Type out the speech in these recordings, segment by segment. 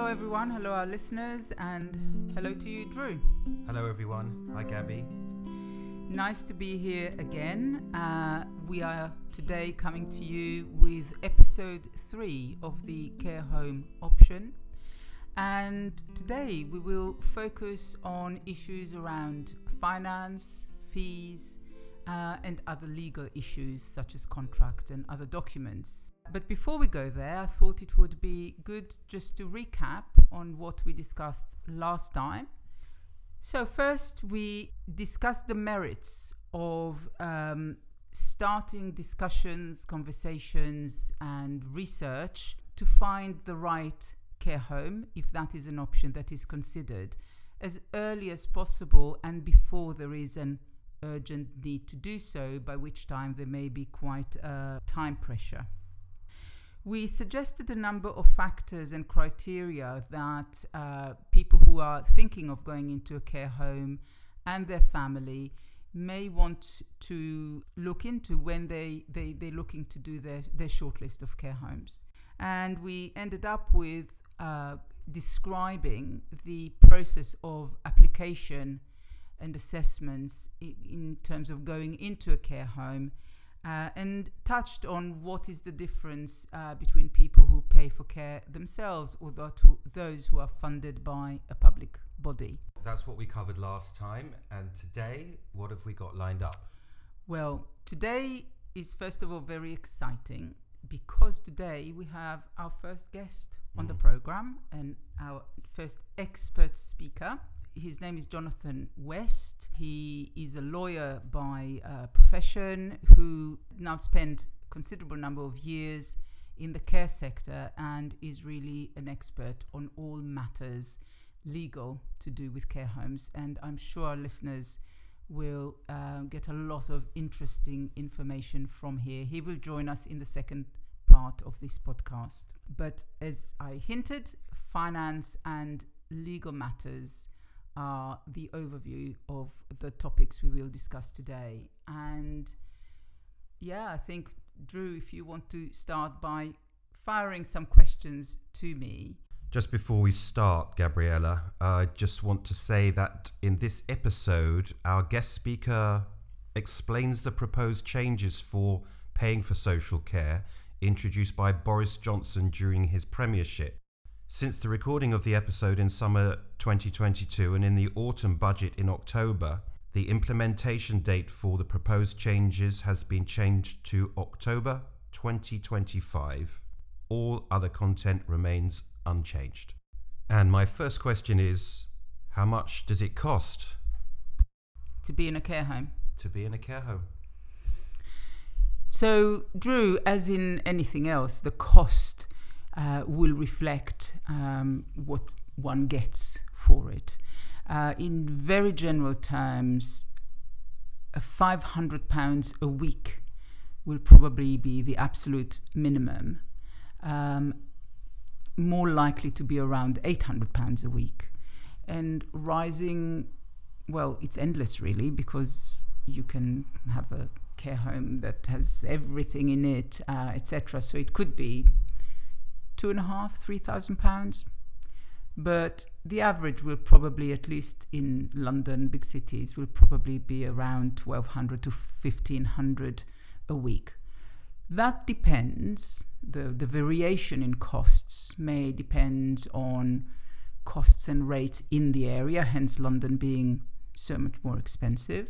Hello everyone, hello our listeners, and hello to you, Drew. Hello everyone, hi Gabby. Nice to be here again. We are today coming to you with episode 3 of the Care Home Option. And today we will focus on issues around finance, fees, and other legal issues such as contracts and other documents. But before we go there, I thought it would be good just to recap on what we discussed last time. So first, we discussed the merits of starting discussions, conversations, and research to find the right care home, if that is an option that is considered, as early as possible and before there is an urgent need to do so, by which time there may be quite a time pressure. We suggested a number of factors and criteria that people who are thinking of going into a care home and their family may want to look into when they're looking to do their shortlist of care homes. And we ended up with describing the process of application and assessments in terms of going into a care home. And touched on what is the difference between people who pay for care themselves or those who are funded by a public body. That's what we covered last time. And today, what have we got lined up? Well, today is first of all very exciting because today we have our first guest on the program and our first expert speaker. His name is Jonathan West. He is a lawyer by profession who now spent a considerable number of years in the care sector and is really an expert on all matters legal to do with care homes. And I'm sure our listeners will get a lot of interesting information from here. He will join us in the second part of this podcast. But as I hinted, finance and legal matters are the overview of the topics we will discuss today. And I think, Drew, if you want to start by firing some questions to me. Just before we start, Gabriella, I just want to say that in this episode, our guest speaker explains the proposed changes for paying for social care introduced by Boris Johnson during his premiership. Since the recording of the episode in summer 2022 and in the autumn budget in October, the implementation date for the proposed changes has been changed to October 2025. All other content remains unchanged. And my first question is, how much does it cost? To be in a care home. To be in a care home. So, Drew, as in anything else, the cost will reflect what one gets for it. In very general terms, £500 a week will probably be the absolute minimum, more likely to be around £800 a week. And rising, well, it's endless really, because you can have a care home that has everything in it, etc. So it could be £2,500-£3,000, but the average will probably, at least in London, big cities, will probably be around £1,200 to £1,500 a week. That depends, the variation in costs may depend on costs and rates in the area, hence London being so much more expensive.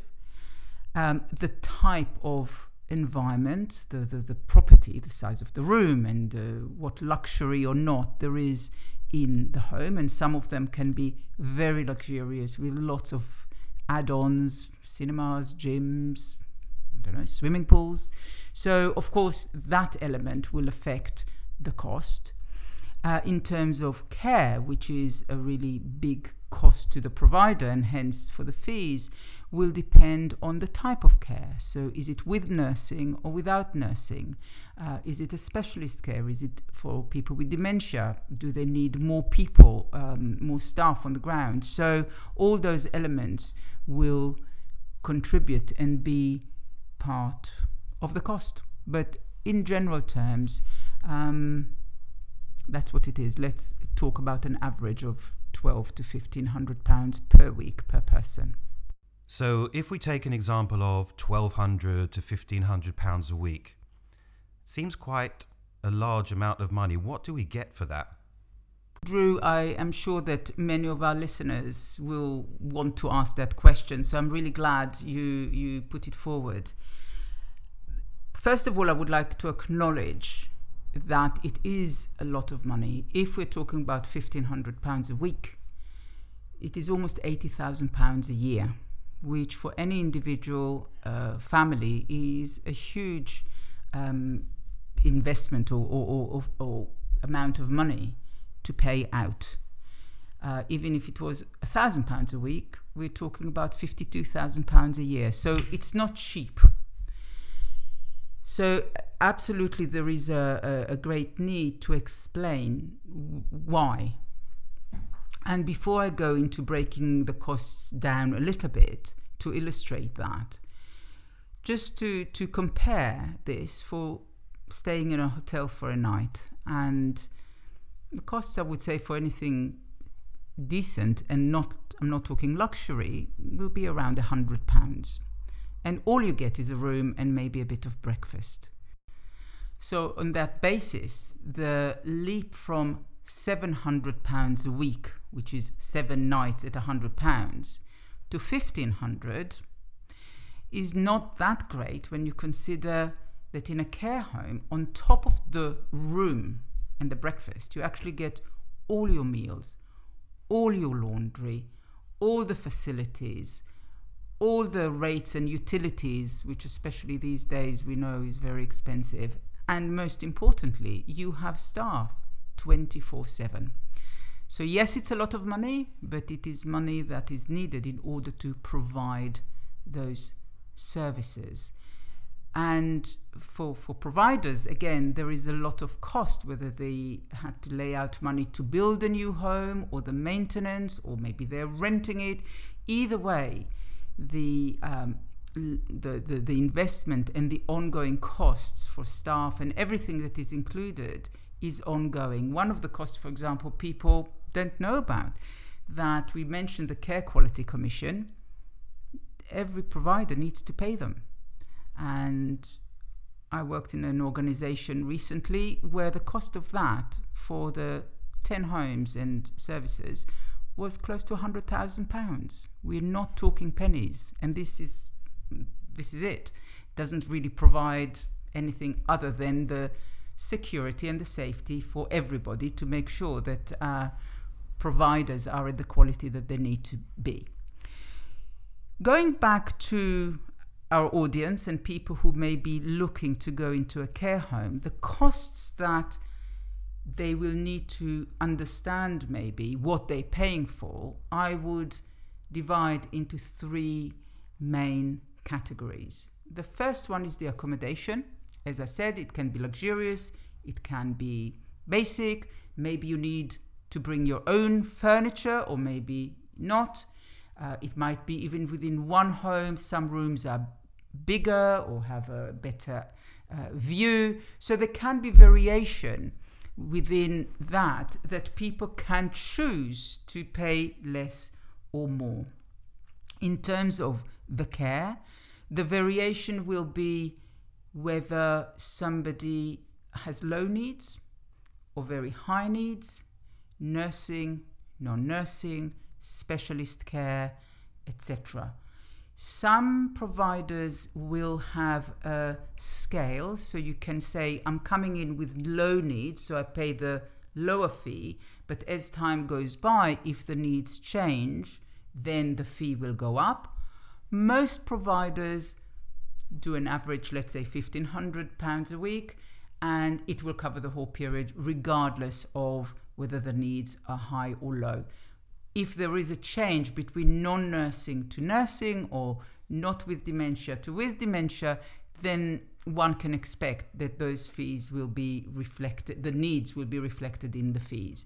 The type of environment, the property, the size of the room, and what luxury or not there is in the home. And some of them can be very luxurious with lots of add-ons, cinemas, gyms, swimming pools. So, of course, that element will affect the cost. In terms of care, which is a really big cost to the provider and hence for the fees, will depend on the type of care. So is it with nursing or without nursing? Is it a specialist care? Is it for people with dementia? Do they need more people, more staff on the ground? So all those elements will contribute and be part of the cost. But in general terms, That's what it is. Let's talk about an average of £1,200 to £1,500 per week per person. So if we take an example of £1,200 to £1,500 a week, seems quite a large amount of money. What do we get for that? Drew, I am sure that many of our listeners will want to ask that question, so I'm really glad you put it forward. First of all, I would like to acknowledge that it is a lot of money. If we're talking about £1,500 a week, it is almost £80,000 a year, which for any individual family is a huge investment or amount of money to pay out. Even if it was £1,000 a week, we're talking about £52,000 a year. So it's not cheap. So absolutely there is a great need to explain why. And before I go into breaking the costs down a little bit to illustrate that, just to compare this for staying in a hotel for a night, and the costs, I would say, for anything decent and I'm not talking luxury, will be around £100. And all you get is a room and maybe a bit of breakfast. So on that basis, the leap from £700 a week, which is 7 nights at £100, to £1,500 is not that great when you consider that in a care home, on top of the room and the breakfast, you actually get all your meals, all your laundry, all the facilities, all the rates and utilities, which especially these days we know is very expensive. And most importantly, you have staff 24/7. So yes, it's a lot of money, but it is money that is needed in order to provide those services. And for providers, again, there is a lot of cost, whether they had to lay out money to build a new home or the maintenance, or maybe they're renting it. Either way, the investment and the ongoing costs for staff and everything that is included is ongoing. One of the costs, for example, people don't know about, that we mentioned the Care Quality Commission. Every provider needs to pay them. And I worked in an organization recently where the cost of that for the 10 homes and services was close to £100,000. We're not talking pennies, and this is it. Doesn't really provide anything other than the security and the safety for everybody to make sure that providers are at the quality that they need to be. Going back to our audience and people who may be looking to go into a care home, the costs that they will need to understand maybe what they're paying for, I would divide into 3 main categories. The first one is the accommodation. As I said, it can be luxurious, it can be basic, maybe you need to bring your own furniture or maybe not. It might be even within one home, some rooms are bigger or have a better view. So there can be variation within that people can choose to pay less or more. In terms of the care, the variation will be whether somebody has low needs or very high needs, nursing, non-nursing, specialist care, etc. Some providers will have a scale, so you can say, I'm coming in with low needs, so I pay the lower fee, but as time goes by, if the needs change, then the fee will go up. Most providers do an average, let's say £1,500 a week, and it will cover the whole period regardless of whether the needs are high or low. If there is a change between non-nursing to nursing or not with dementia to with dementia, then one can expect that those fees will be reflected, the needs will be reflected in the fees.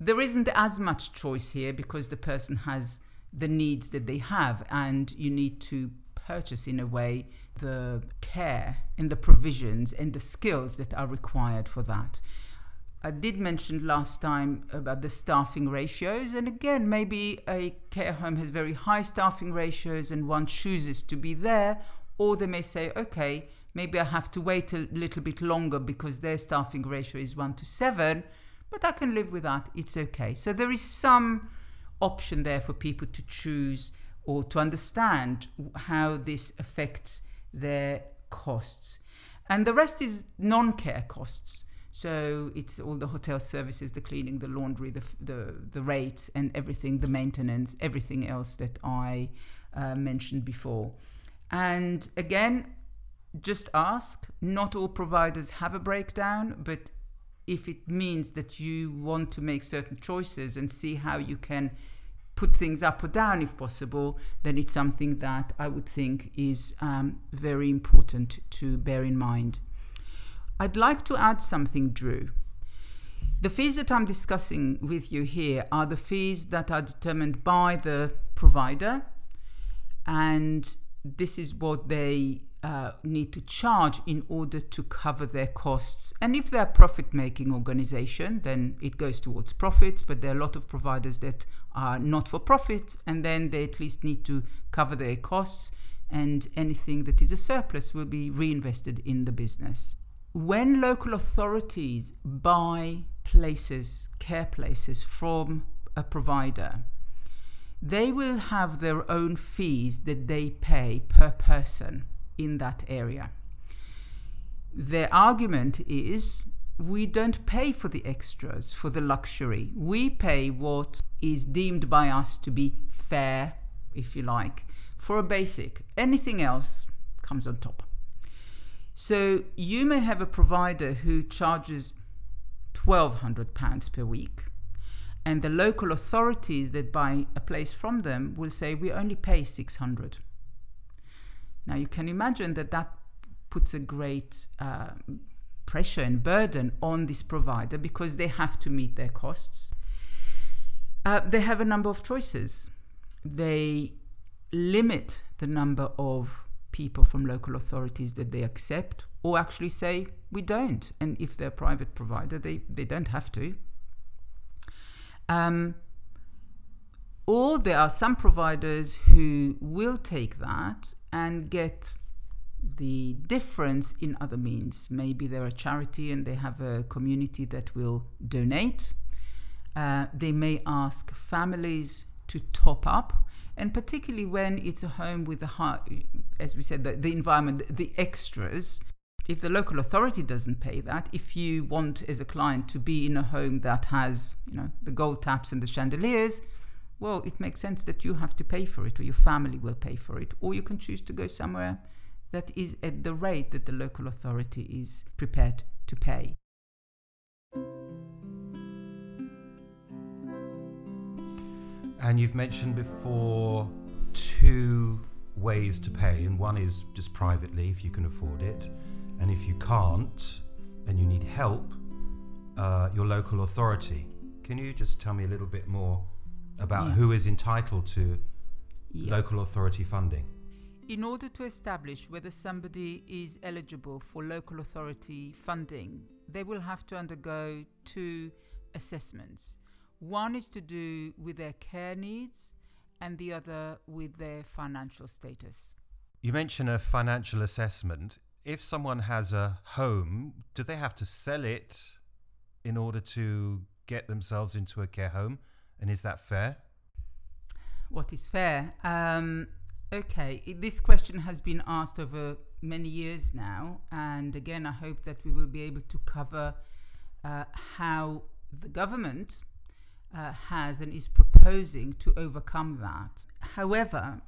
There isn't as much choice here because the person has the needs that they have, and you need to purchase in a way the care and the provisions and the skills that are required for that. I did mention last time about the staffing ratios, and again, maybe a care home has very high staffing ratios and one chooses to be there, or they may say, okay, maybe I have to wait a little bit longer because their staffing ratio is 1 to 7, but I can live with that, it's okay. So there is some option there for people to choose or to understand how this affects their costs. And the rest is non-care costs. So it's all the hotel services, the cleaning, the laundry, the rates and everything, the maintenance, everything else that I mentioned before. And again, just ask. Not all providers have a breakdown, but if it means that you want to make certain choices and see how you can put things up or down if possible, then it's something that I would think is very important to bear in mind. I'd like to add something, Drew. The fees that I'm discussing with you here are the fees that are determined by the provider, and this is what they need to charge in order to cover their costs. And if they're a profit-making organization, then it goes towards profits, but there are a lot of providers that are not for profit, and then they at least need to cover their costs, and anything that is a surplus will be reinvested in the business. When local authorities buy places, care places, from a provider, they will have their own fees that they pay per person in that area. Their argument is, we don't pay for the extras, for the luxury. We pay what is deemed by us to be fair, if you like, for a basic. Anything else comes on top. So you may have a provider who charges £1,200 per week, and the local authority that buy a place from them will say, we only pay £600. Now you can imagine that that puts a great pressure and burden on this provider because they have to meet their costs. They have a number of choices. They limit the number of people from local authorities that they accept, or actually say we don't, and if they're a private provider they don't have to, or there are some providers who will take that and get the difference in other means. Maybe they're a charity and they have a community that will donate. They may ask families to top up, and particularly when it's a home with a high, as we said, the environment, the extras, if the local authority doesn't pay that, if you want as a client to be in a home that has, you know, the gold taps and the chandeliers, well, it makes sense that you have to pay for it, or your family will pay for it, or you can choose to go somewhere that is at the rate that the local authority is prepared to pay. And you've mentioned before two ways to pay, and one is just privately if you can afford it, and if you can't and you need help, your local authority. Can you just tell me a little bit more about who is entitled to local authority funding? In order to establish whether somebody is eligible for local authority funding, they will have to undergo two assessments. One is to do with their care needs and the other with their financial status. You mentioned a financial assessment. If someone has a home, do they have to sell it in order to get themselves into a care home? And is that fair? What is fair? Okay, this question has been asked over many years now. And again, I hope that we will be able to cover how the government has and is proposing to overcome that. However,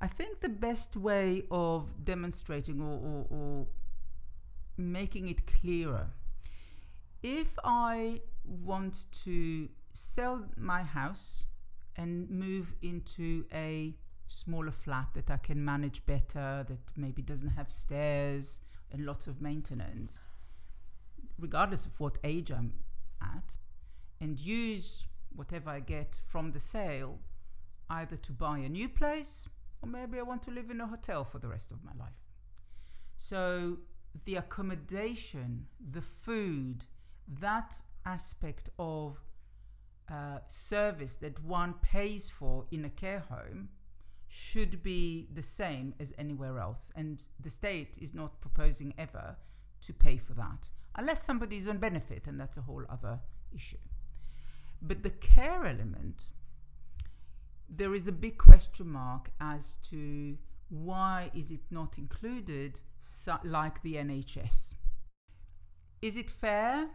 I think the best way of demonstrating or making it clearer, if I want to sell my house and move into a smaller flat that I can manage better, that maybe doesn't have stairs and lots of maintenance, regardless of what age I'm at, and use whatever I get from the sale either to buy a new place, or maybe I want to live in a hotel for the rest of my life. So the accommodation, the food, that aspect of service that one pays for in a care home should be the same as anywhere else. And the state is not proposing ever to pay for that, unless somebody is on benefit, and that's a whole other issue. But the care element, there is a big question mark as to why is it not included like the NHS. Is it fair?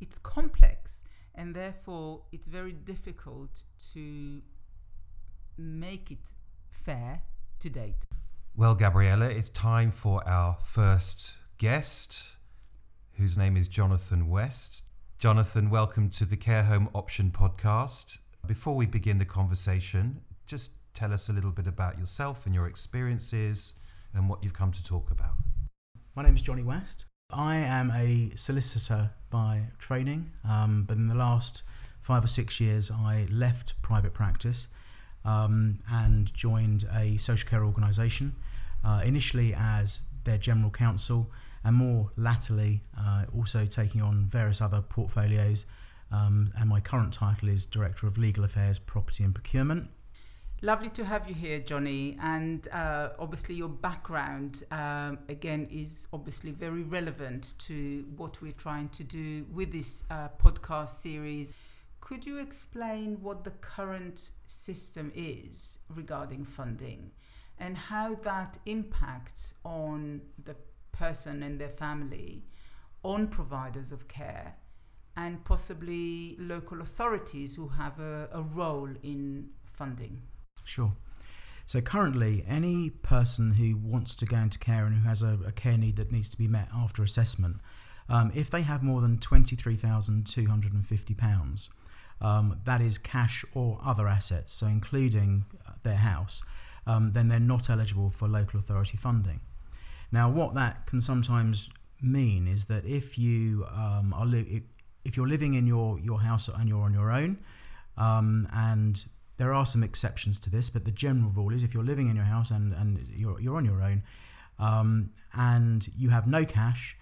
It's complex. And therefore, it's very difficult to make it fair to date. Well, Gabriella, it's time for our first guest, whose name is Jonathan West. Jonathan, welcome to the Care Home Option podcast. Before we begin the conversation, just tell us a little bit about yourself and your experiences and what you've come to talk about. My name is Johnny West. I am a solicitor by training, but in the last 5 or 6 years I left private practice and joined a social care organisation, initially as their general counsel, and more latterly also taking on various other portfolios, and my current title is Director of Legal Affairs, Property and Procurement. Lovely to have you here, Johnny, and obviously your background, again, is obviously very relevant to what we're trying to do with this podcast series. Could you explain what the current system is regarding funding and how that impacts on the person and their family, on providers of care, and possibly local authorities who have a role in funding? Sure. So currently, any person who wants to go into care and who has a care need that needs to be met after assessment, if they have more than £23,250, that is cash or other assets, so including their house, then they're not eligible for local authority funding. Now, what that can sometimes mean is that if you if you're living in your house and you're on your own, and there are some exceptions to this, but the general rule is if you're living in your house and you're on your own, and you have no cash,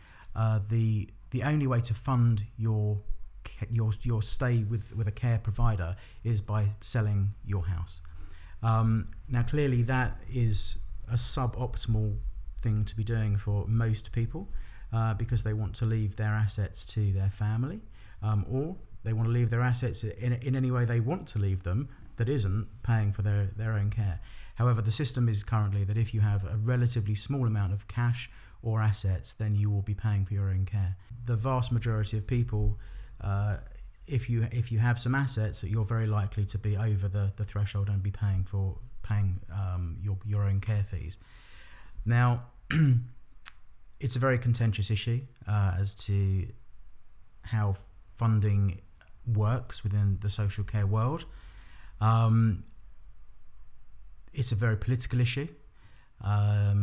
the only way to fund your stay with a care provider is by selling your house. Now, clearly, that is a suboptimal thing to be doing for most people, because they want to leave their assets to their family, or they want to leave their assets in any way they want to leave them that isn't paying for their own care. However, the system is currently that if you have a relatively small amount of cash or assets, then you will be paying for your own care. The vast majority of people, if you have some assets, you're very likely to be over the threshold and be paying your own care fees. Now, it's a very contentious issue as to how funding works within the social care world. It's a very political issue.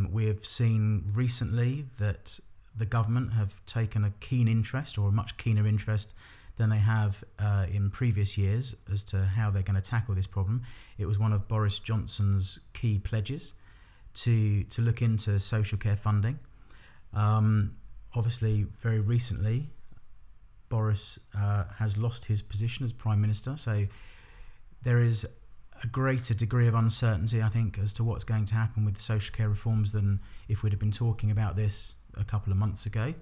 We have seen recently that the government have taken a keen interest, or a much keener interest than they have in previous years, as to how they're going to tackle this problem. It was one of Boris Johnson's key pledges to look into social care funding. Obviously, very recently, Boris has lost his position as Prime Minister, so there is a greater degree of uncertainty, I think, as to what's going to happen with social care reforms than if we'd have been talking about this a couple of months ago.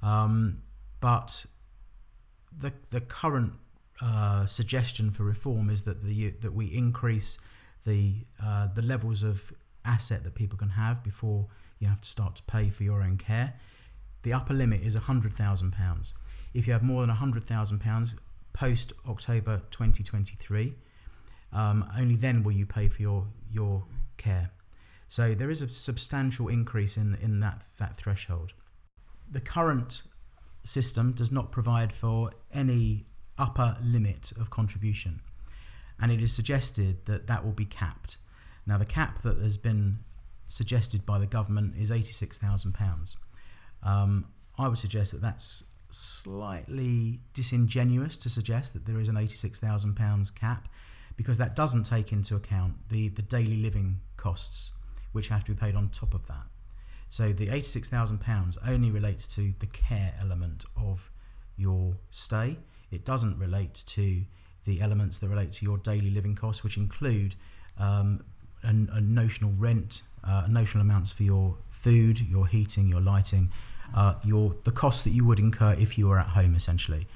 But the current suggestion for reform is that we increase the levels of asset that people can have before you have to start to pay for your own care. The upper limit is £100,000. If you have more than £100,000, post October 2023, only then will you pay for your care. So there is a substantial increase in that threshold. The current system does not provide for any upper limit of contribution, and it is suggested that will be capped. Now, the cap that has been suggested by the government is £86,000. I would suggest that's slightly disingenuous to suggest that there is an £86,000 cap, because that doesn't take into account the daily living costs, which have to be paid on top of that. So the £86,000 only relates to the care element of your stay. It doesn't relate to the elements that relate to your daily living costs, which include a notional rent, notional amounts for your food, your heating, your lighting, the costs that you would incur if you were at home, essentially.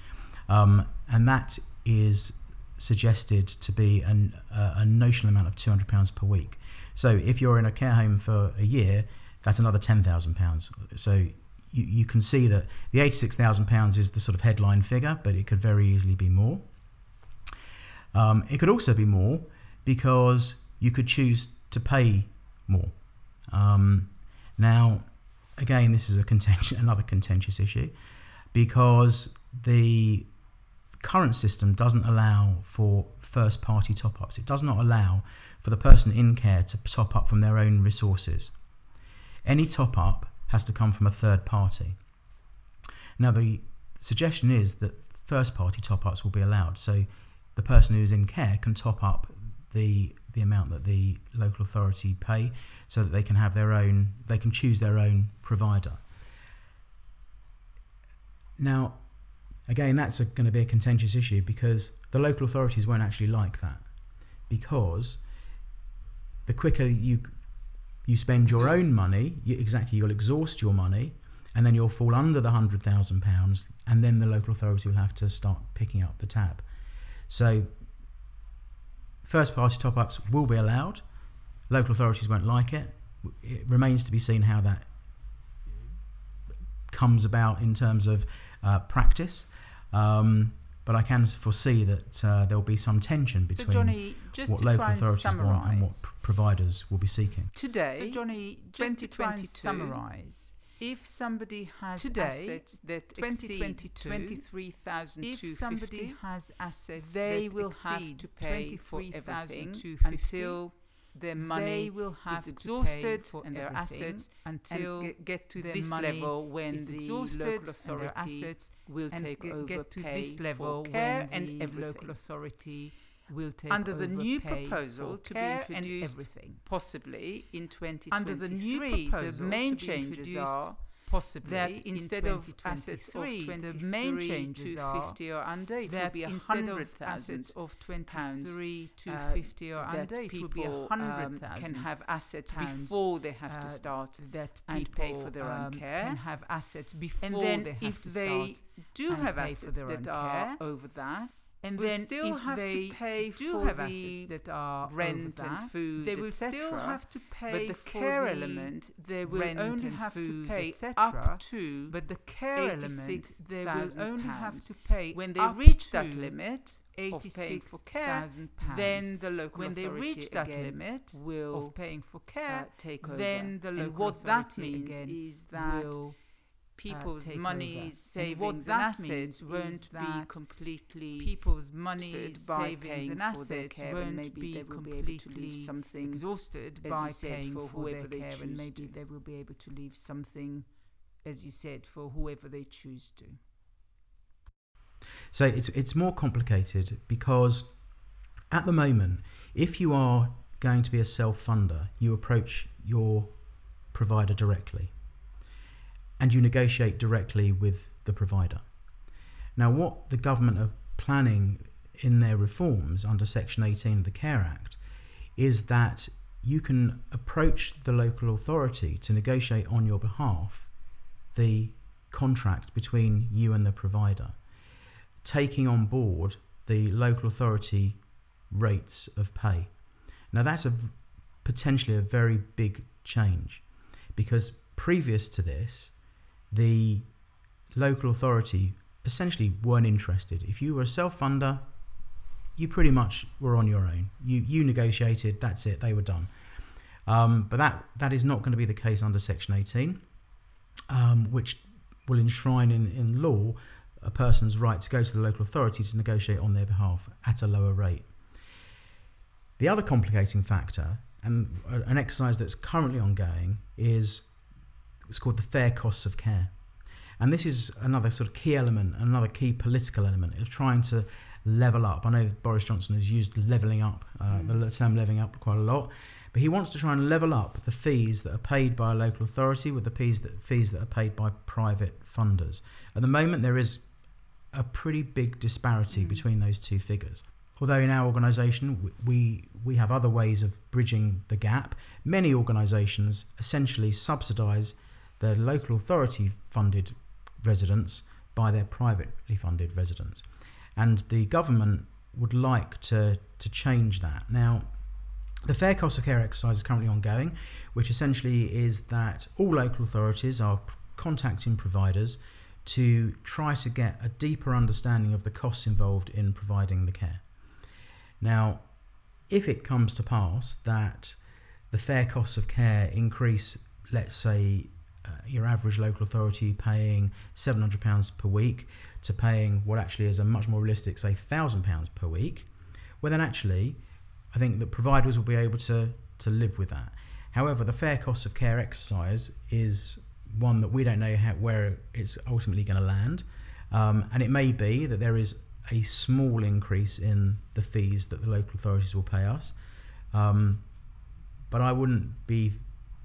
And that is suggested to be a notional amount of £200 per week. So if you're in a care home for a year, that's another £10,000. So you can see that the £86,000 is the sort of headline figure, but it could very easily be more. It could also be more because you could choose to pay more. Now, again, this is another contentious issue, because the current system doesn't allow for first-party top-ups. It does not allow for the person in care to top up from their own resources. Any top-up has to come from a third party. Now, the suggestion is that first-party top-ups will be allowed, so the person who is in care can top up the amount that the local authority pay, so that they can have they can choose their own provider. Now, again, that's going to be a contentious issue, because the local authorities won't actually like that, because the quicker you spend your own money, you'll exhaust your money, and then you'll fall under the £100,000, and then the local authority will have to start picking up the tab. So first-party top-ups will be allowed. Local authorities won't like it. It remains to be seen how that comes about in terms of practice, but I can foresee that there will be some tension between what local authorities want and what providers will be seeking. Today, so Johnny, just to try and summarise, if somebody has assets that exceed 23,250, if somebody has assets, they will have to pay for everything until their money is exhausted and their assets until get to this level when the local authority will take over pay for care and everything. Under the new proposal to be introduced, possibly in 2023, under the new proposal, the main changes are possibly that instead of assets of 250 or under, it will be 100,000 of £20 250 or under. It will be 100,000 can have assets before they have to start and pay for their own care. Can have assets before they have to start and pay for their own care. And then if they do have assets that are over that, and then still have to pay for the that are rent and food, they will still have to pay, but the care element they will only have to pay up to, but the care element they will only have to pay when they reach that limit of paying for care, then the local when they reach that limit will of paying for care take over. Then the local what that means is that people's money, savings, and assets won't be completely. People's money, savings, and assets won't be completely exhausted by paying for whoever they choose to. And maybe they will be able to leave something, as you said, for whoever they choose to. So it's more complicated, because at the moment, if you are going to be a self-funder, you approach your provider directly, and you negotiate directly with the provider. Now, what the government are planning in their reforms under Section 18 of the Care Act is that you can approach the local authority to negotiate on your behalf the contract between you and the provider, taking on board the local authority rates of pay. Now, that's potentially a very big change, because previous to this, the local authority essentially weren't interested. If you were a self-funder, you pretty much were on your own. You negotiated, that's it, they were done. But that is not going to be the case under Section 18, which will enshrine in law a person's right to go to the local authority to negotiate on their behalf at a lower rate. The other complicating factor, and an exercise that's currently ongoing, is it's called the fair costs of care. And this is another sort of key element, another key political element of trying to level up. I know Boris Johnson has used levelling up, the term levelling up quite a lot, but he wants to try and level up the fees that are paid by a local authority with the fees that are paid by private funders. At the moment, there is a pretty big disparity between those two figures. Although in our organisation, we have other ways of bridging the gap. Many organisations essentially subsidise their local authority funded residents by their privately funded residents. And the government would like to change that. Now, the Fair Cost of Care exercise is currently ongoing, which essentially is that all local authorities are contacting providers to try to get a deeper understanding of the costs involved in providing the care. Now, if it comes to pass that the fair costs of care increase, let's say your average local authority paying £700 per week to paying what actually is a much more realistic, say, £1,000 per week, well then actually I think that providers will be able to live with that. However, the fair costs of care exercise is one that we don't know where it's ultimately going to land, and it may be that there is a small increase in the fees that the local authorities will pay us, but I wouldn't be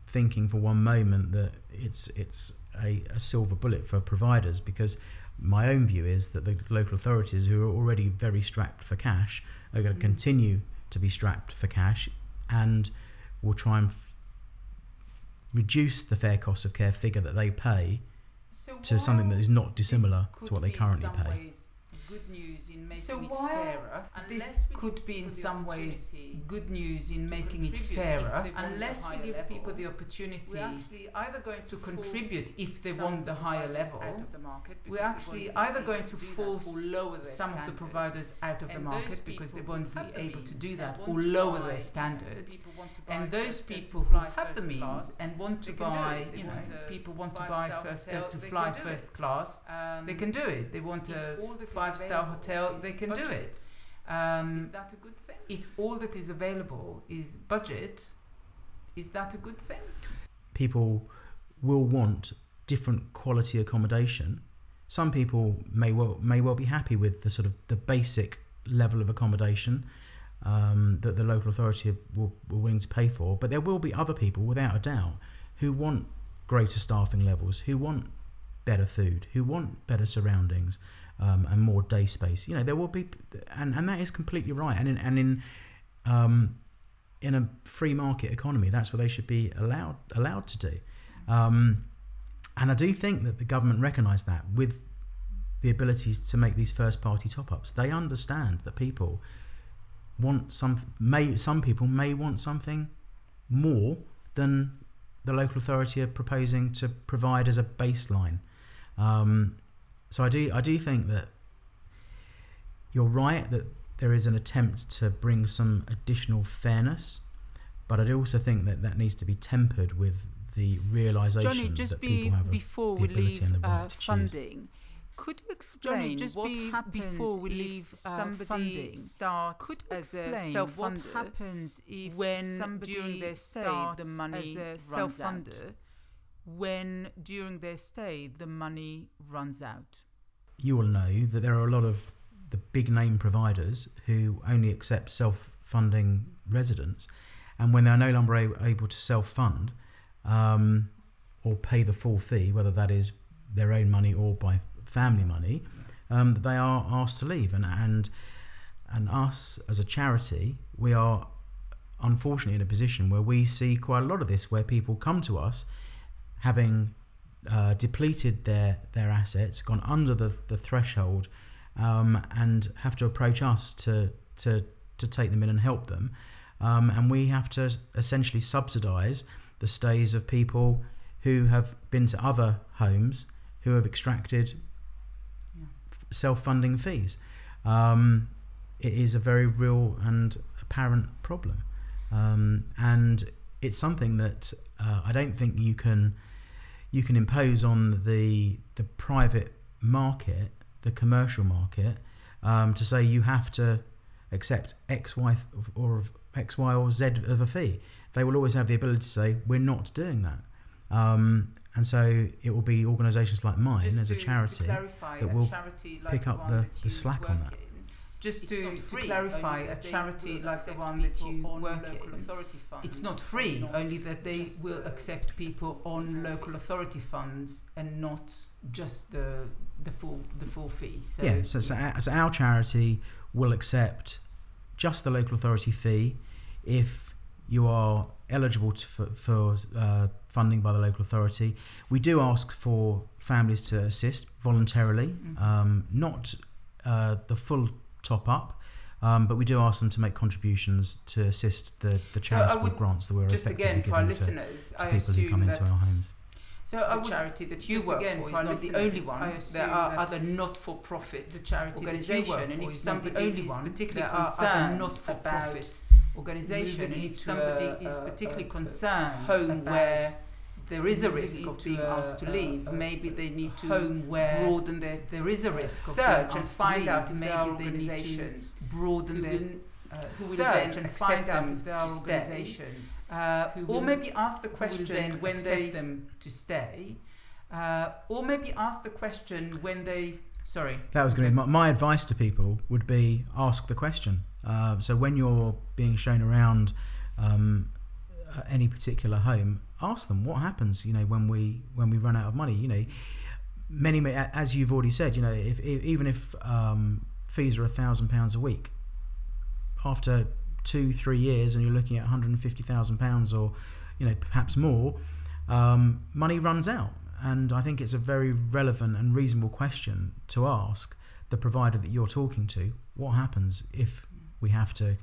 thinking for one moment that it's a silver bullet for providers, because my own view is that the local authorities, who are already very strapped for cash, are going to continue to be strapped for cash, and will try and reduce the fair cost of care figure that they pay to something that is not dissimilar to what they currently pay. Good news in making it fairer, unless we give people the opportunity if they want the higher level, we're actually either going to contribute if they want the higher level, we're actually either going to force some of the providers out of the market because they won't be able to do that or lower their standards, and those people who have the means and want to buy, you know, people want to buy first to fly first class, they can do it. They want a 5-star hotel, they can do it. Is that a good thing? If all that is available is budget, is that a good thing? People will want different quality accommodation. Some people may well be happy with the sort of the basic level of accommodation that the local authority were willing to pay for, but there will be other people, without a doubt, who want greater staffing levels, who want better food, who want better surroundings, and more day space. You know, there will be, and that is completely right. And in a free market economy, that's what they should be allowed to do. And I do think that the government recognised that with the ability to make these first party top ups. They understand that people want some people may want something more than the local authority are proposing to provide as a baseline. So I do think that you're right that there is an attempt to bring some additional fairness, but I do also think that needs to be tempered with the realisation that people have before the ability and the right to funding. Choose. Could you explain what happens before we leave somebody starts as a self-funder? What happens if when during their stay the money runs out? You will know that there are a lot of the big name providers who only accept self-funding residents, and when they are no longer able to self-fund or pay the full fee, whether that is their own money or by family money, they are asked to leave, and us as a charity, we are unfortunately in a position where we see quite a lot of this, where people come to us having depleted their assets, gone under the threshold, and have to approach us to take them in and help them, and we have to essentially subsidise the stays of people who have been to other homes who have extracted self-funding fees. It is a very real and apparent problem, and it's something that I don't think you can impose on the private market, the commercial market, to say you have to accept X, Y, or Z of a fee. They will always have the ability to say we're not doing that. And so it will be organisations like mine, as a charity, that will pick up the slack on that. Just to clarify, a charity like the one that you work in, it's not free, only that they will accept people on local authority funds and not just the full fee. So yeah, so our charity will accept just the local authority fee if you are eligible for funding by the local authority. We do ask for families to assist voluntarily, not the full top up, but we do ask them to make contributions to assist the charitable grants that we're effectively giving to people who come into our homes. So the charity that you work for is not the only one. There are other not-for-profit organisations, and if somebody is particularly concerned about organisation, and if somebody is particularly concerned home where there is a risk of being asked to leave, maybe they need to broaden their search and find out if there are organisations who will then accept them to stay, or maybe ask the question when they accept them to stay, or maybe ask the question when they that was going to be my advice to people would be ask the question. So when you're being shown around any particular home, ask them what happens, when we run out of money. Many, as you've already said, if fees are £1,000 a week, after 2-3 years and you're looking at £150,000 or perhaps more, money runs out. And I think it's a very relevant and reasonable question to ask the provider that you're talking to. What happens if we have to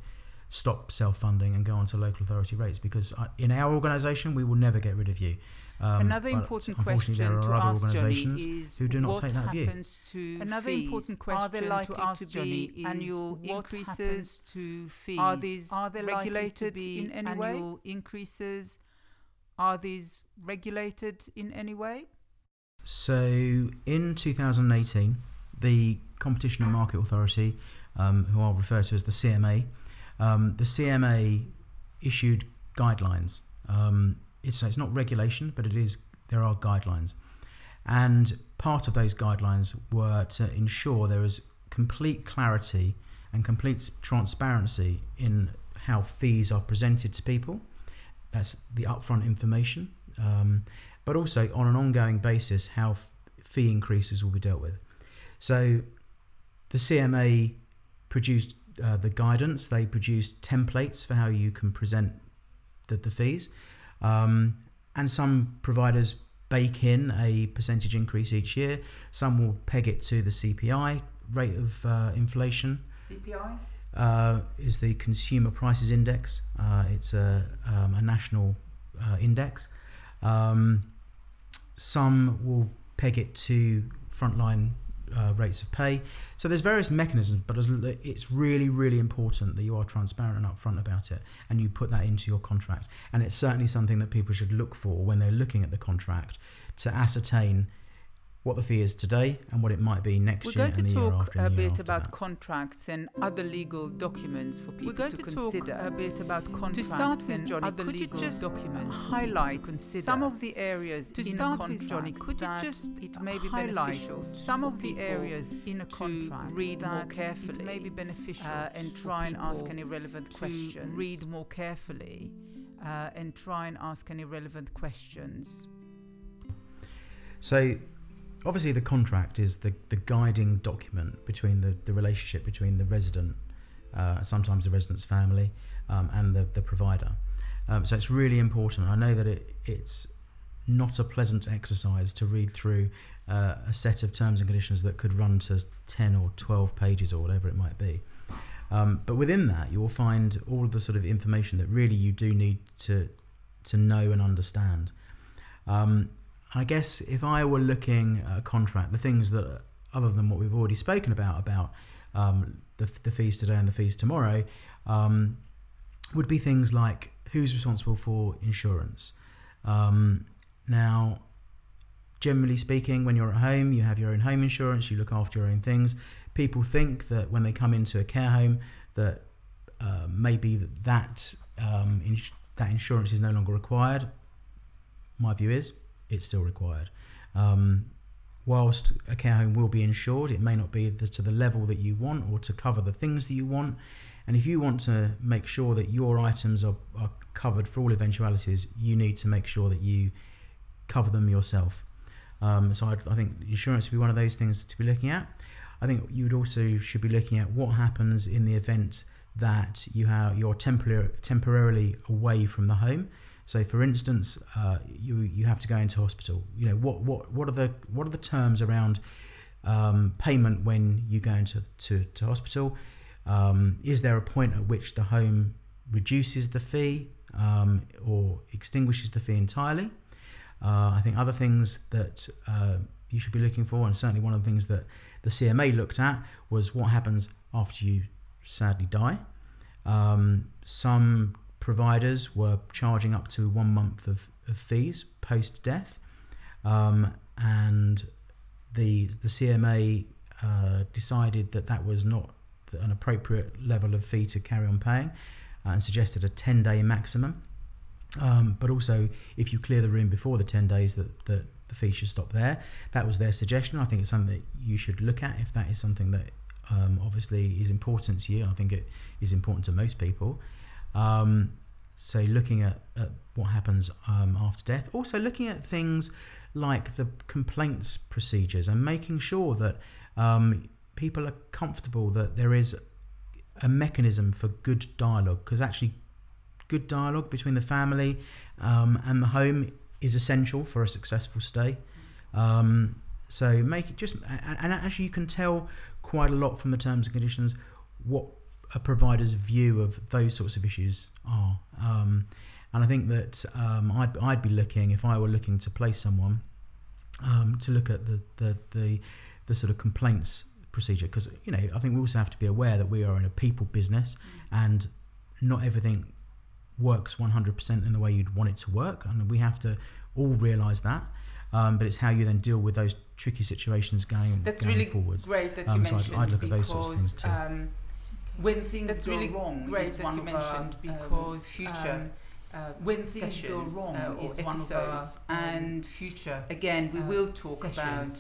stop self-funding and go on to local authority rates? Because in our organisation, we will never get rid of you. Another important question to ask, Johnny, is what happens to fees? Are there likely to be annual increases to fees? Are these regulated in any way? So in 2018, the Competition and Market Authority, who I'll refer to as the CMA, issued guidelines. It's not regulation, but there are guidelines. And part of those guidelines were to ensure there is complete clarity and complete transparency in how fees are presented to people. That's the upfront information, but also on an ongoing basis how fee increases will be dealt with. So the CMA produced the guidance. They produced templates for how you can present the fees, and some providers bake in a percentage increase each year. Some will peg it to the CPI rate of inflation. CPI? Is the Consumer Prices Index. It's a national index. Some will peg it to frontline rates of pay. So there's various mechanisms, but it's really, really important that you are transparent and upfront about it, and you put that into your contract. And it's certainly something that people should look for when they're looking at the contract, to ascertain what the fee is today and what it might be next year and the year after. We're going to talk a bit about contracts and other legal documents for people to consider. To start with, Johnny, could you just highlight some of the areas in a contract that it may be beneficial some of the areas in a contract to read more carefully, may be beneficial and try and ask any relevant questions. So obviously the contract is the guiding document between the relationship between the resident, sometimes the resident's family, and the provider. So it's really important. I know that it's not a pleasant exercise to read through a set of terms and conditions that could run to 10 or 12 pages or whatever it might be. But within that, you will find all of the sort of information that really you do need to know and understand. I guess if I were looking at a contract, the things that, other than what we've already spoken about the fees today and the fees tomorrow, would be things like who's responsible for insurance. Now, generally speaking, when you're at home, you have your own home insurance, you look after your own things. People think that when they come into a care home that maybe that insurance is no longer required. My view is, it's still required. whilst a care home will be insured, it may not be to the level that you want or to cover the things that you want. And if you want to make sure that your items are covered for all eventualities, you need to make sure that you cover them yourself. So I think insurance would be one of those things to be looking at. I think you would also should be looking at what happens in the event that you're temporarily away from the home. So, for instance, you have to go into hospital. You know, what are the terms around payment when you go into hospital? Is there a point at which the home reduces the fee or extinguishes the fee entirely? I think other things that you should be looking for, and certainly one of the things that the CMA looked at, was what happens after you sadly die. Some providers were charging up to 1 month of fees post-death, and the CMA decided that was not an appropriate level of fee to carry on paying, and suggested a 10-day maximum. But also, if you clear the room before the 10 days, that the fee should stop there. That was their suggestion. I think it's something that you should look at if that is something that obviously is important to you. I think it is important to most people. So looking at what happens after death. Also looking at things like the complaints procedures and making sure that people are comfortable that there is a mechanism for good dialogue, because actually good dialogue between the family and the home is essential for a successful stay. So make it just, and actually you can tell quite a lot from the terms and conditions what a provider's view of those sorts of issues are. And I think that I'd be looking, if I were looking to place someone, to look at the sort of complaints procedure, because you know I think we also have to be aware that we are in a people business, and not everything works 100% in the way you'd want it to work, and we have to all realise that. But it's how you then deal with those tricky situations going forwards. That's really great that you mentioned. I'd look at those sorts of things too. When things go wrong, great that you mentioned, because future when things go wrong is one of those, and future again we will talk about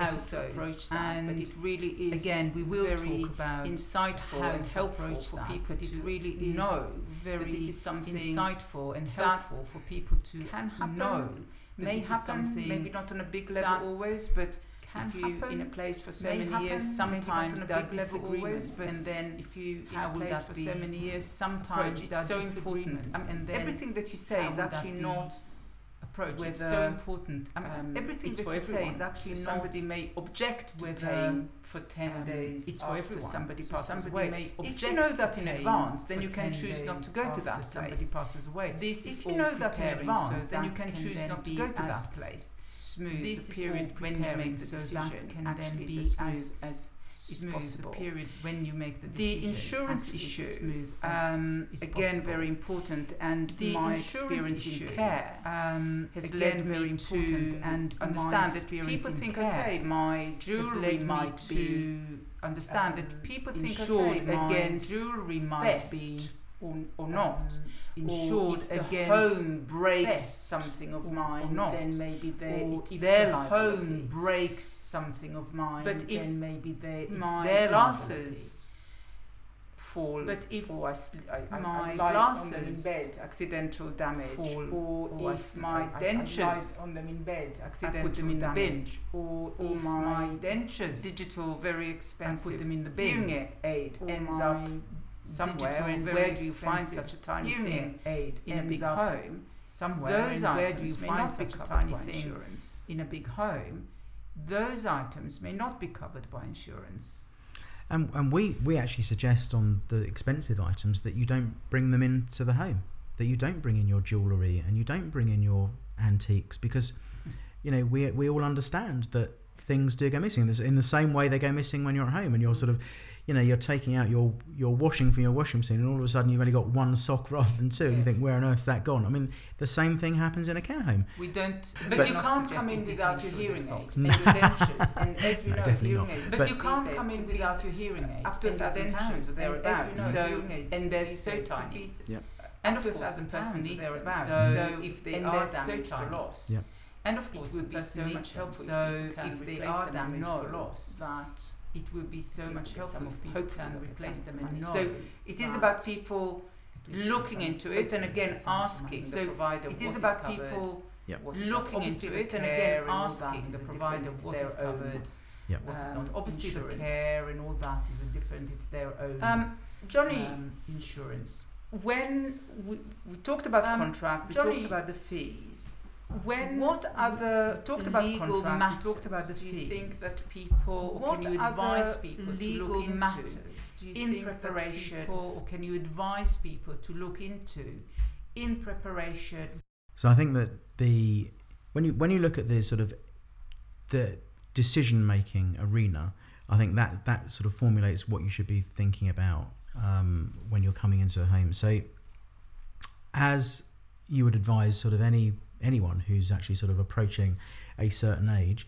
how to approach that. And it really is, again we will talk about, insightful and helpful for people to really know that this is something insightful and helpful for people to know. May happen, maybe not on a big level always, but if you're in a place for so many years, sometimes there are disagreements, and then if you have a place for so many years, sometimes there are disagreements, and then everything that you say is actually not approached. It's so important. Everything that you say is actually not. Somebody may object to paying for 10 days. It's for everyone. Somebody passes away. If you know that in advance, then you can choose not to go to that place. Somebody passes away. If you know that in advance, then you can choose not to go to that place. Smooth this the period when you make the decision, that can actually be as smooth possible. The period when you make the decision, the insurance issue as smooth as again possible. Very important, and the my experience in care has led me to understand that people think, okay, my jewelry might be insured against jewelry might be or not. Insured against home breaks something of mine, then maybe their home breaks something of mine. But if then maybe my glasses fall, but if or my glasses on bed, accidental damage, fall, or if my dentures on them in bed, accidental damage, or my dentures, digital, very expensive, put them in the bin, hearing aid ends up somewhere, and where do you find such a tiny thing aid in a big home? Somewhere, and where do you find such a tiny thing in a big home? Those items may not be covered by insurance. And we actually suggest on the expensive items that you don't bring them into the home, that you don't bring in your jewellery and you don't bring in your antiques, because you know we all understand that things do go missing. In the same way they go missing when you're at home and you're sort of, you know, you're taking out your washing from your washing machine, and all of a sudden you've only got one sock rather than two, and you think, where on earth's that gone? I mean, the same thing happens in a care home. We don't, but you can't come in without your hearing aids, and your dentures, and as we know, hearing aids. But you can't come in without your hearing aid, up to £1,000 thereabouts. So, and they're so tiny, and up to £1,000 thereabouts. So if they are damaged or lost. And of course, it would be so much helpful. So if they are damaged or lost, that it would be so much helpful if people can replace them. And so it is about people looking into it and again asking. So it is about people looking into it and again asking the provider what is covered. Yeah. What is not. Obviously insurance. The care and all that is a different, it's their own Johnny, insurance. When we talked about contract, we Johnny, talked about the fees. When what other talked about contract, matters, we talked about the fees. Do you think that people, or can you advise people to look into matters do you in think preparation? People, or can you advise people to look into in preparation? So I think that the when you look at the sort of the decision-making arena, I think that sort of formulates what you should be thinking about when you're coming into a home. So, as you would advise, sort of anyone who's actually sort of approaching a certain age,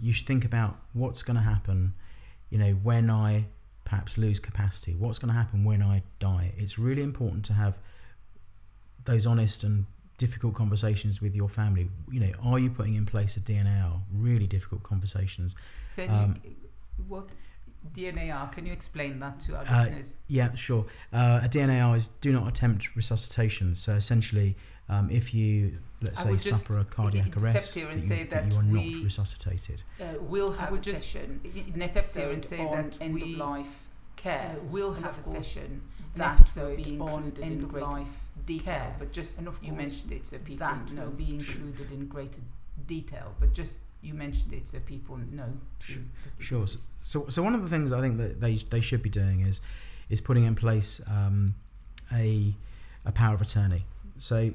you should think about what's going to happen. You know, when I perhaps lose capacity, what's going to happen when I die? It's really important to have those honest and difficult conversations with your family. You know, are you putting in place a DNAR? Really difficult conversations. So what DNAR? Can you explain that to our listeners? Yeah, sure. A DNAR is do not attempt resuscitation. So essentially, if you, let's say, suffer a cardiac arrest, that you are not resuscitated. We'll have a session next year and say that end of life care. We'll have a session that will be included in end of life detail, but just and of course you mentioned it so people know be included in greater detail, but just you mentioned it so people know. Sure. So one of the things I think that they should be doing is putting in place a power of attorney. So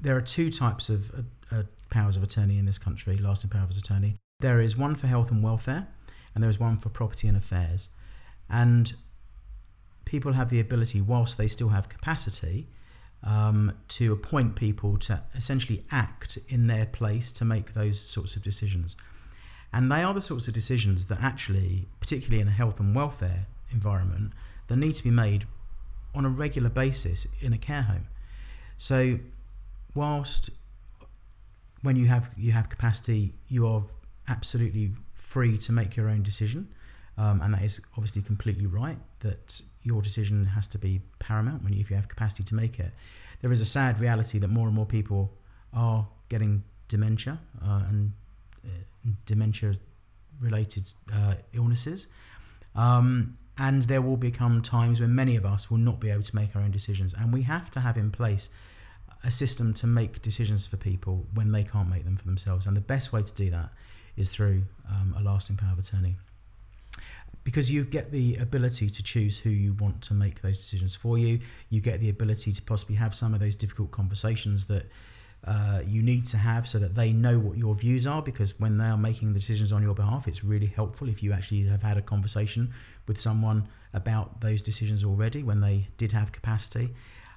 there are two types of powers of attorney in this country, lasting power of attorney. There is one for health and welfare, and there is one for property and affairs. And people have the ability, whilst they still have capacity, to appoint people to essentially act in their place to make those sorts of decisions. And they are the sorts of decisions that actually, particularly in a health and welfare environment, that need to be made on a regular basis in a care home. So whilst when you have capacity, you are absolutely free to make your own decision, and that is obviously completely right, that your decision has to be paramount if you have capacity to make it. There is a sad reality that more and more people are getting dementia and dementia-related illnesses. And there will become times when many of us will not be able to make our own decisions. And we have to have in place a system to make decisions for people when they can't make them for themselves. And the best way to do that is through a lasting power of attorney, because you get the ability to choose who you want to make those decisions for you. You get the ability to possibly have some of those difficult conversations that you need to have so that they know what your views are, because when they are making the decisions on your behalf, it's really helpful if you actually have had a conversation with someone about those decisions already when they did have capacity.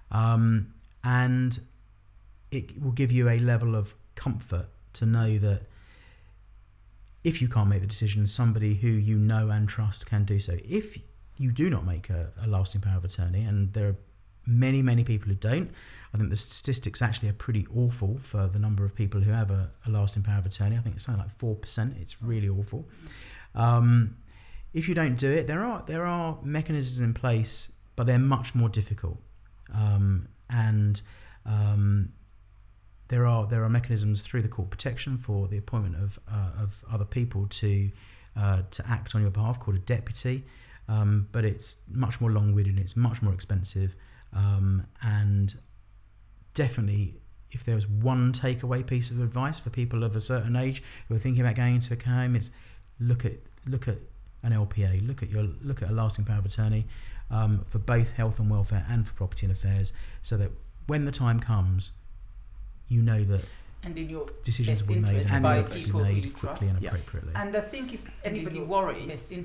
And it will give you a level of comfort to know that if you can't make the decision, somebody who you know and trust can do so. If you do not make a lasting power of attorney, and there are many, many people who don't, I think the statistics actually are pretty awful for the number of people who have a lasting power of attorney. I think it's something like 4%. It's really awful. If you don't do it, there are mechanisms in place, but they're much more difficult. There are mechanisms through the court protection for the appointment of other people to act on your behalf, called a deputy, but it's much more long-winded, it's much more expensive, and definitely if there was one takeaway piece of advice for people of a certain age who are thinking about going into a care home, it's look at an LPA, look at a lasting power of attorney for both health and welfare and for property and affairs, so that when the time comes, you know that and in your decisions will be made and by people who you trust and appropriately. And I think if anybody worries by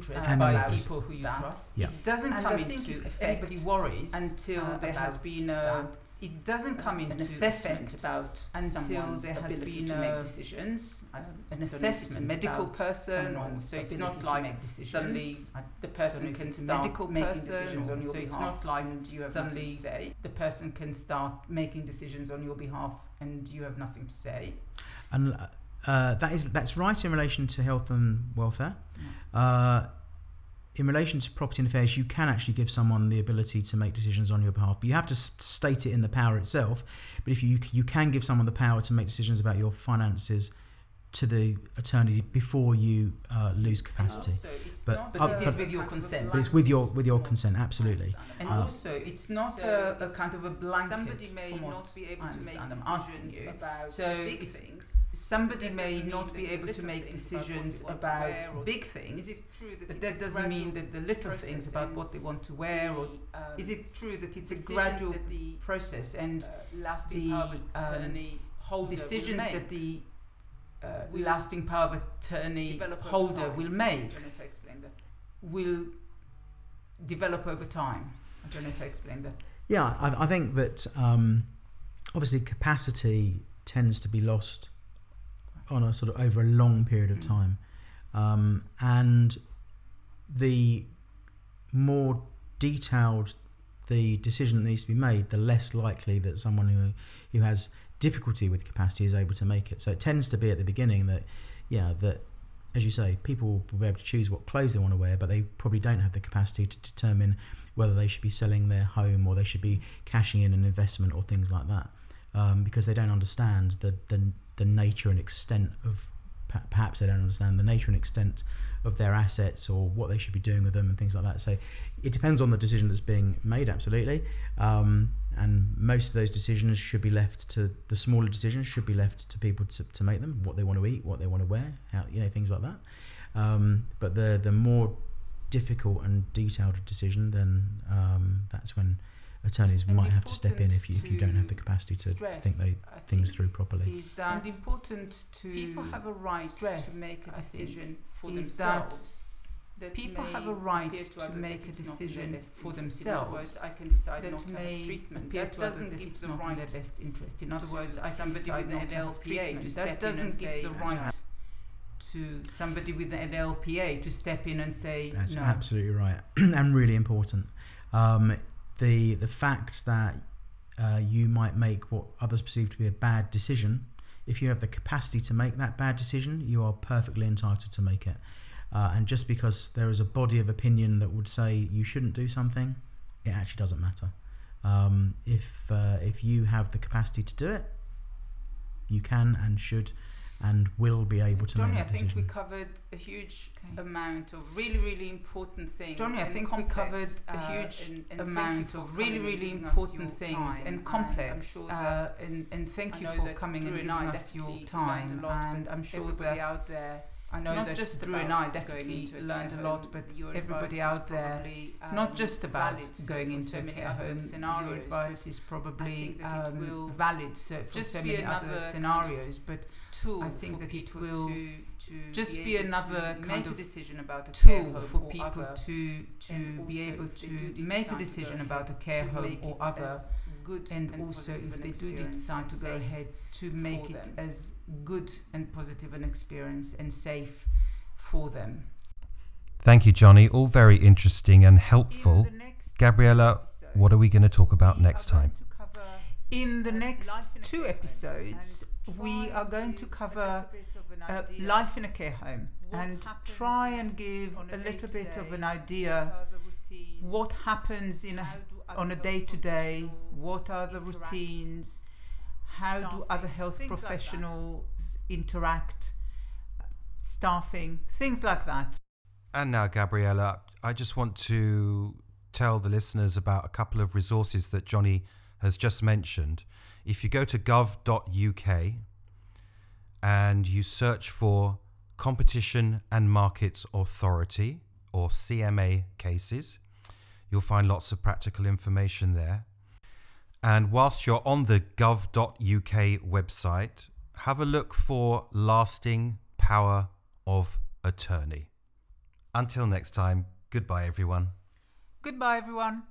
people who you trust, it doesn't come into effect. Anybody worries until there has been it doesn't come into an assessment about until there has been to make decisions. An assessment, medical person, so it's not like suddenly the person can start making decisions on your behalf. So it's not like suddenly the person can start making decisions on your behalf and you have nothing to say. and that's right in relation to health and welfare. In relation to property and affairs, you can actually give someone the ability to make decisions on your behalf. But you have to state it in the power itself. But if you can give someone the power to make decisions about your finances to the attorneys before you lose capacity. Also, but it is with your consent. It's with your consent, absolutely. And also, it's not a kind of a blanket. Somebody may not be able to make decisions about big things. Somebody may not be able to make decisions about big things, but that doesn't mean that the little things about what they want to wear, or is it true that it's a gradual process and the decisions that the lasting power of attorney holder will make will develop over time? I don't know if I explained that. Yeah, I think that obviously capacity tends to be lost on a sort of over a long period of time, and the more detailed the decision that needs to be made, the less likely that someone who has difficulty with capacity is able to make it. So it tends to be at the beginning that, yeah, that as you say, people will be able to choose what clothes they want to wear, but they probably don't have the capacity to determine whether they should be selling their home or they should be cashing in an investment or things like that, because they don't understand the nature and extent of perhaps they don't understand the nature and extent of their assets or what they should be doing with them and things like that. So it depends on the decision that's being made, absolutely. And most of those decisions should be left to the smaller decisions should be left to people to make them, what they want to eat, what they want to wear, how, you know, things like that. But the more difficult and detailed a decision, then that's when attorneys and might have to step in if you don't have the capacity to think things through properly. Is that important to people have a right to make a decision for themselves? That people have a right to make a decision for themselves. I can decide not to have treatment. That doesn't give the right in their best interest. In other words, I can decide not to have treatment. That doesn't give the right to somebody with an LPA to step in and say no. That's absolutely right, and really important. The fact that you might make what others perceive to be a bad decision, if you have the capacity to make that bad decision, you are perfectly entitled to make it. And just because there is a body of opinion that would say you shouldn't do something, it actually doesn't matter. If you have the capacity to do it, you can and should and will be able to make that decision. I think we covered a huge amount of really, really important things. And complex. And thank you for coming and giving us your time. And I'm sure that out there, I know not that just Drew and I definitely learned a lot, but everybody out there, not just about going into a care home scenario, your advice is probably valid for so many other scenarios, but I think that it will just be another kind of decision about a tool for people to be able to make a decision about a care home or other. And also, if they do decide to go ahead, to make it as good and positive an experience and safe for them. Thank you, Johnny. All very interesting and helpful. Gabriella, what are we going to talk about next time? In the next two episodes, we are going to cover life in a care home and try and give a little bit of an idea what happens on a day-to-day, what are the routines, how do other health professionals interact, staffing, things like that. And now, Gabriella, I just want to tell the listeners about a couple of resources that Johnny has just mentioned. If you go to gov.uk and you search for Competition and Market Authority, or CMA cases, you'll find lots of practical information there. And whilst you're on the gov.uk website, have a look for Lasting Power of Attorney. Until next time, goodbye everyone. Goodbye everyone.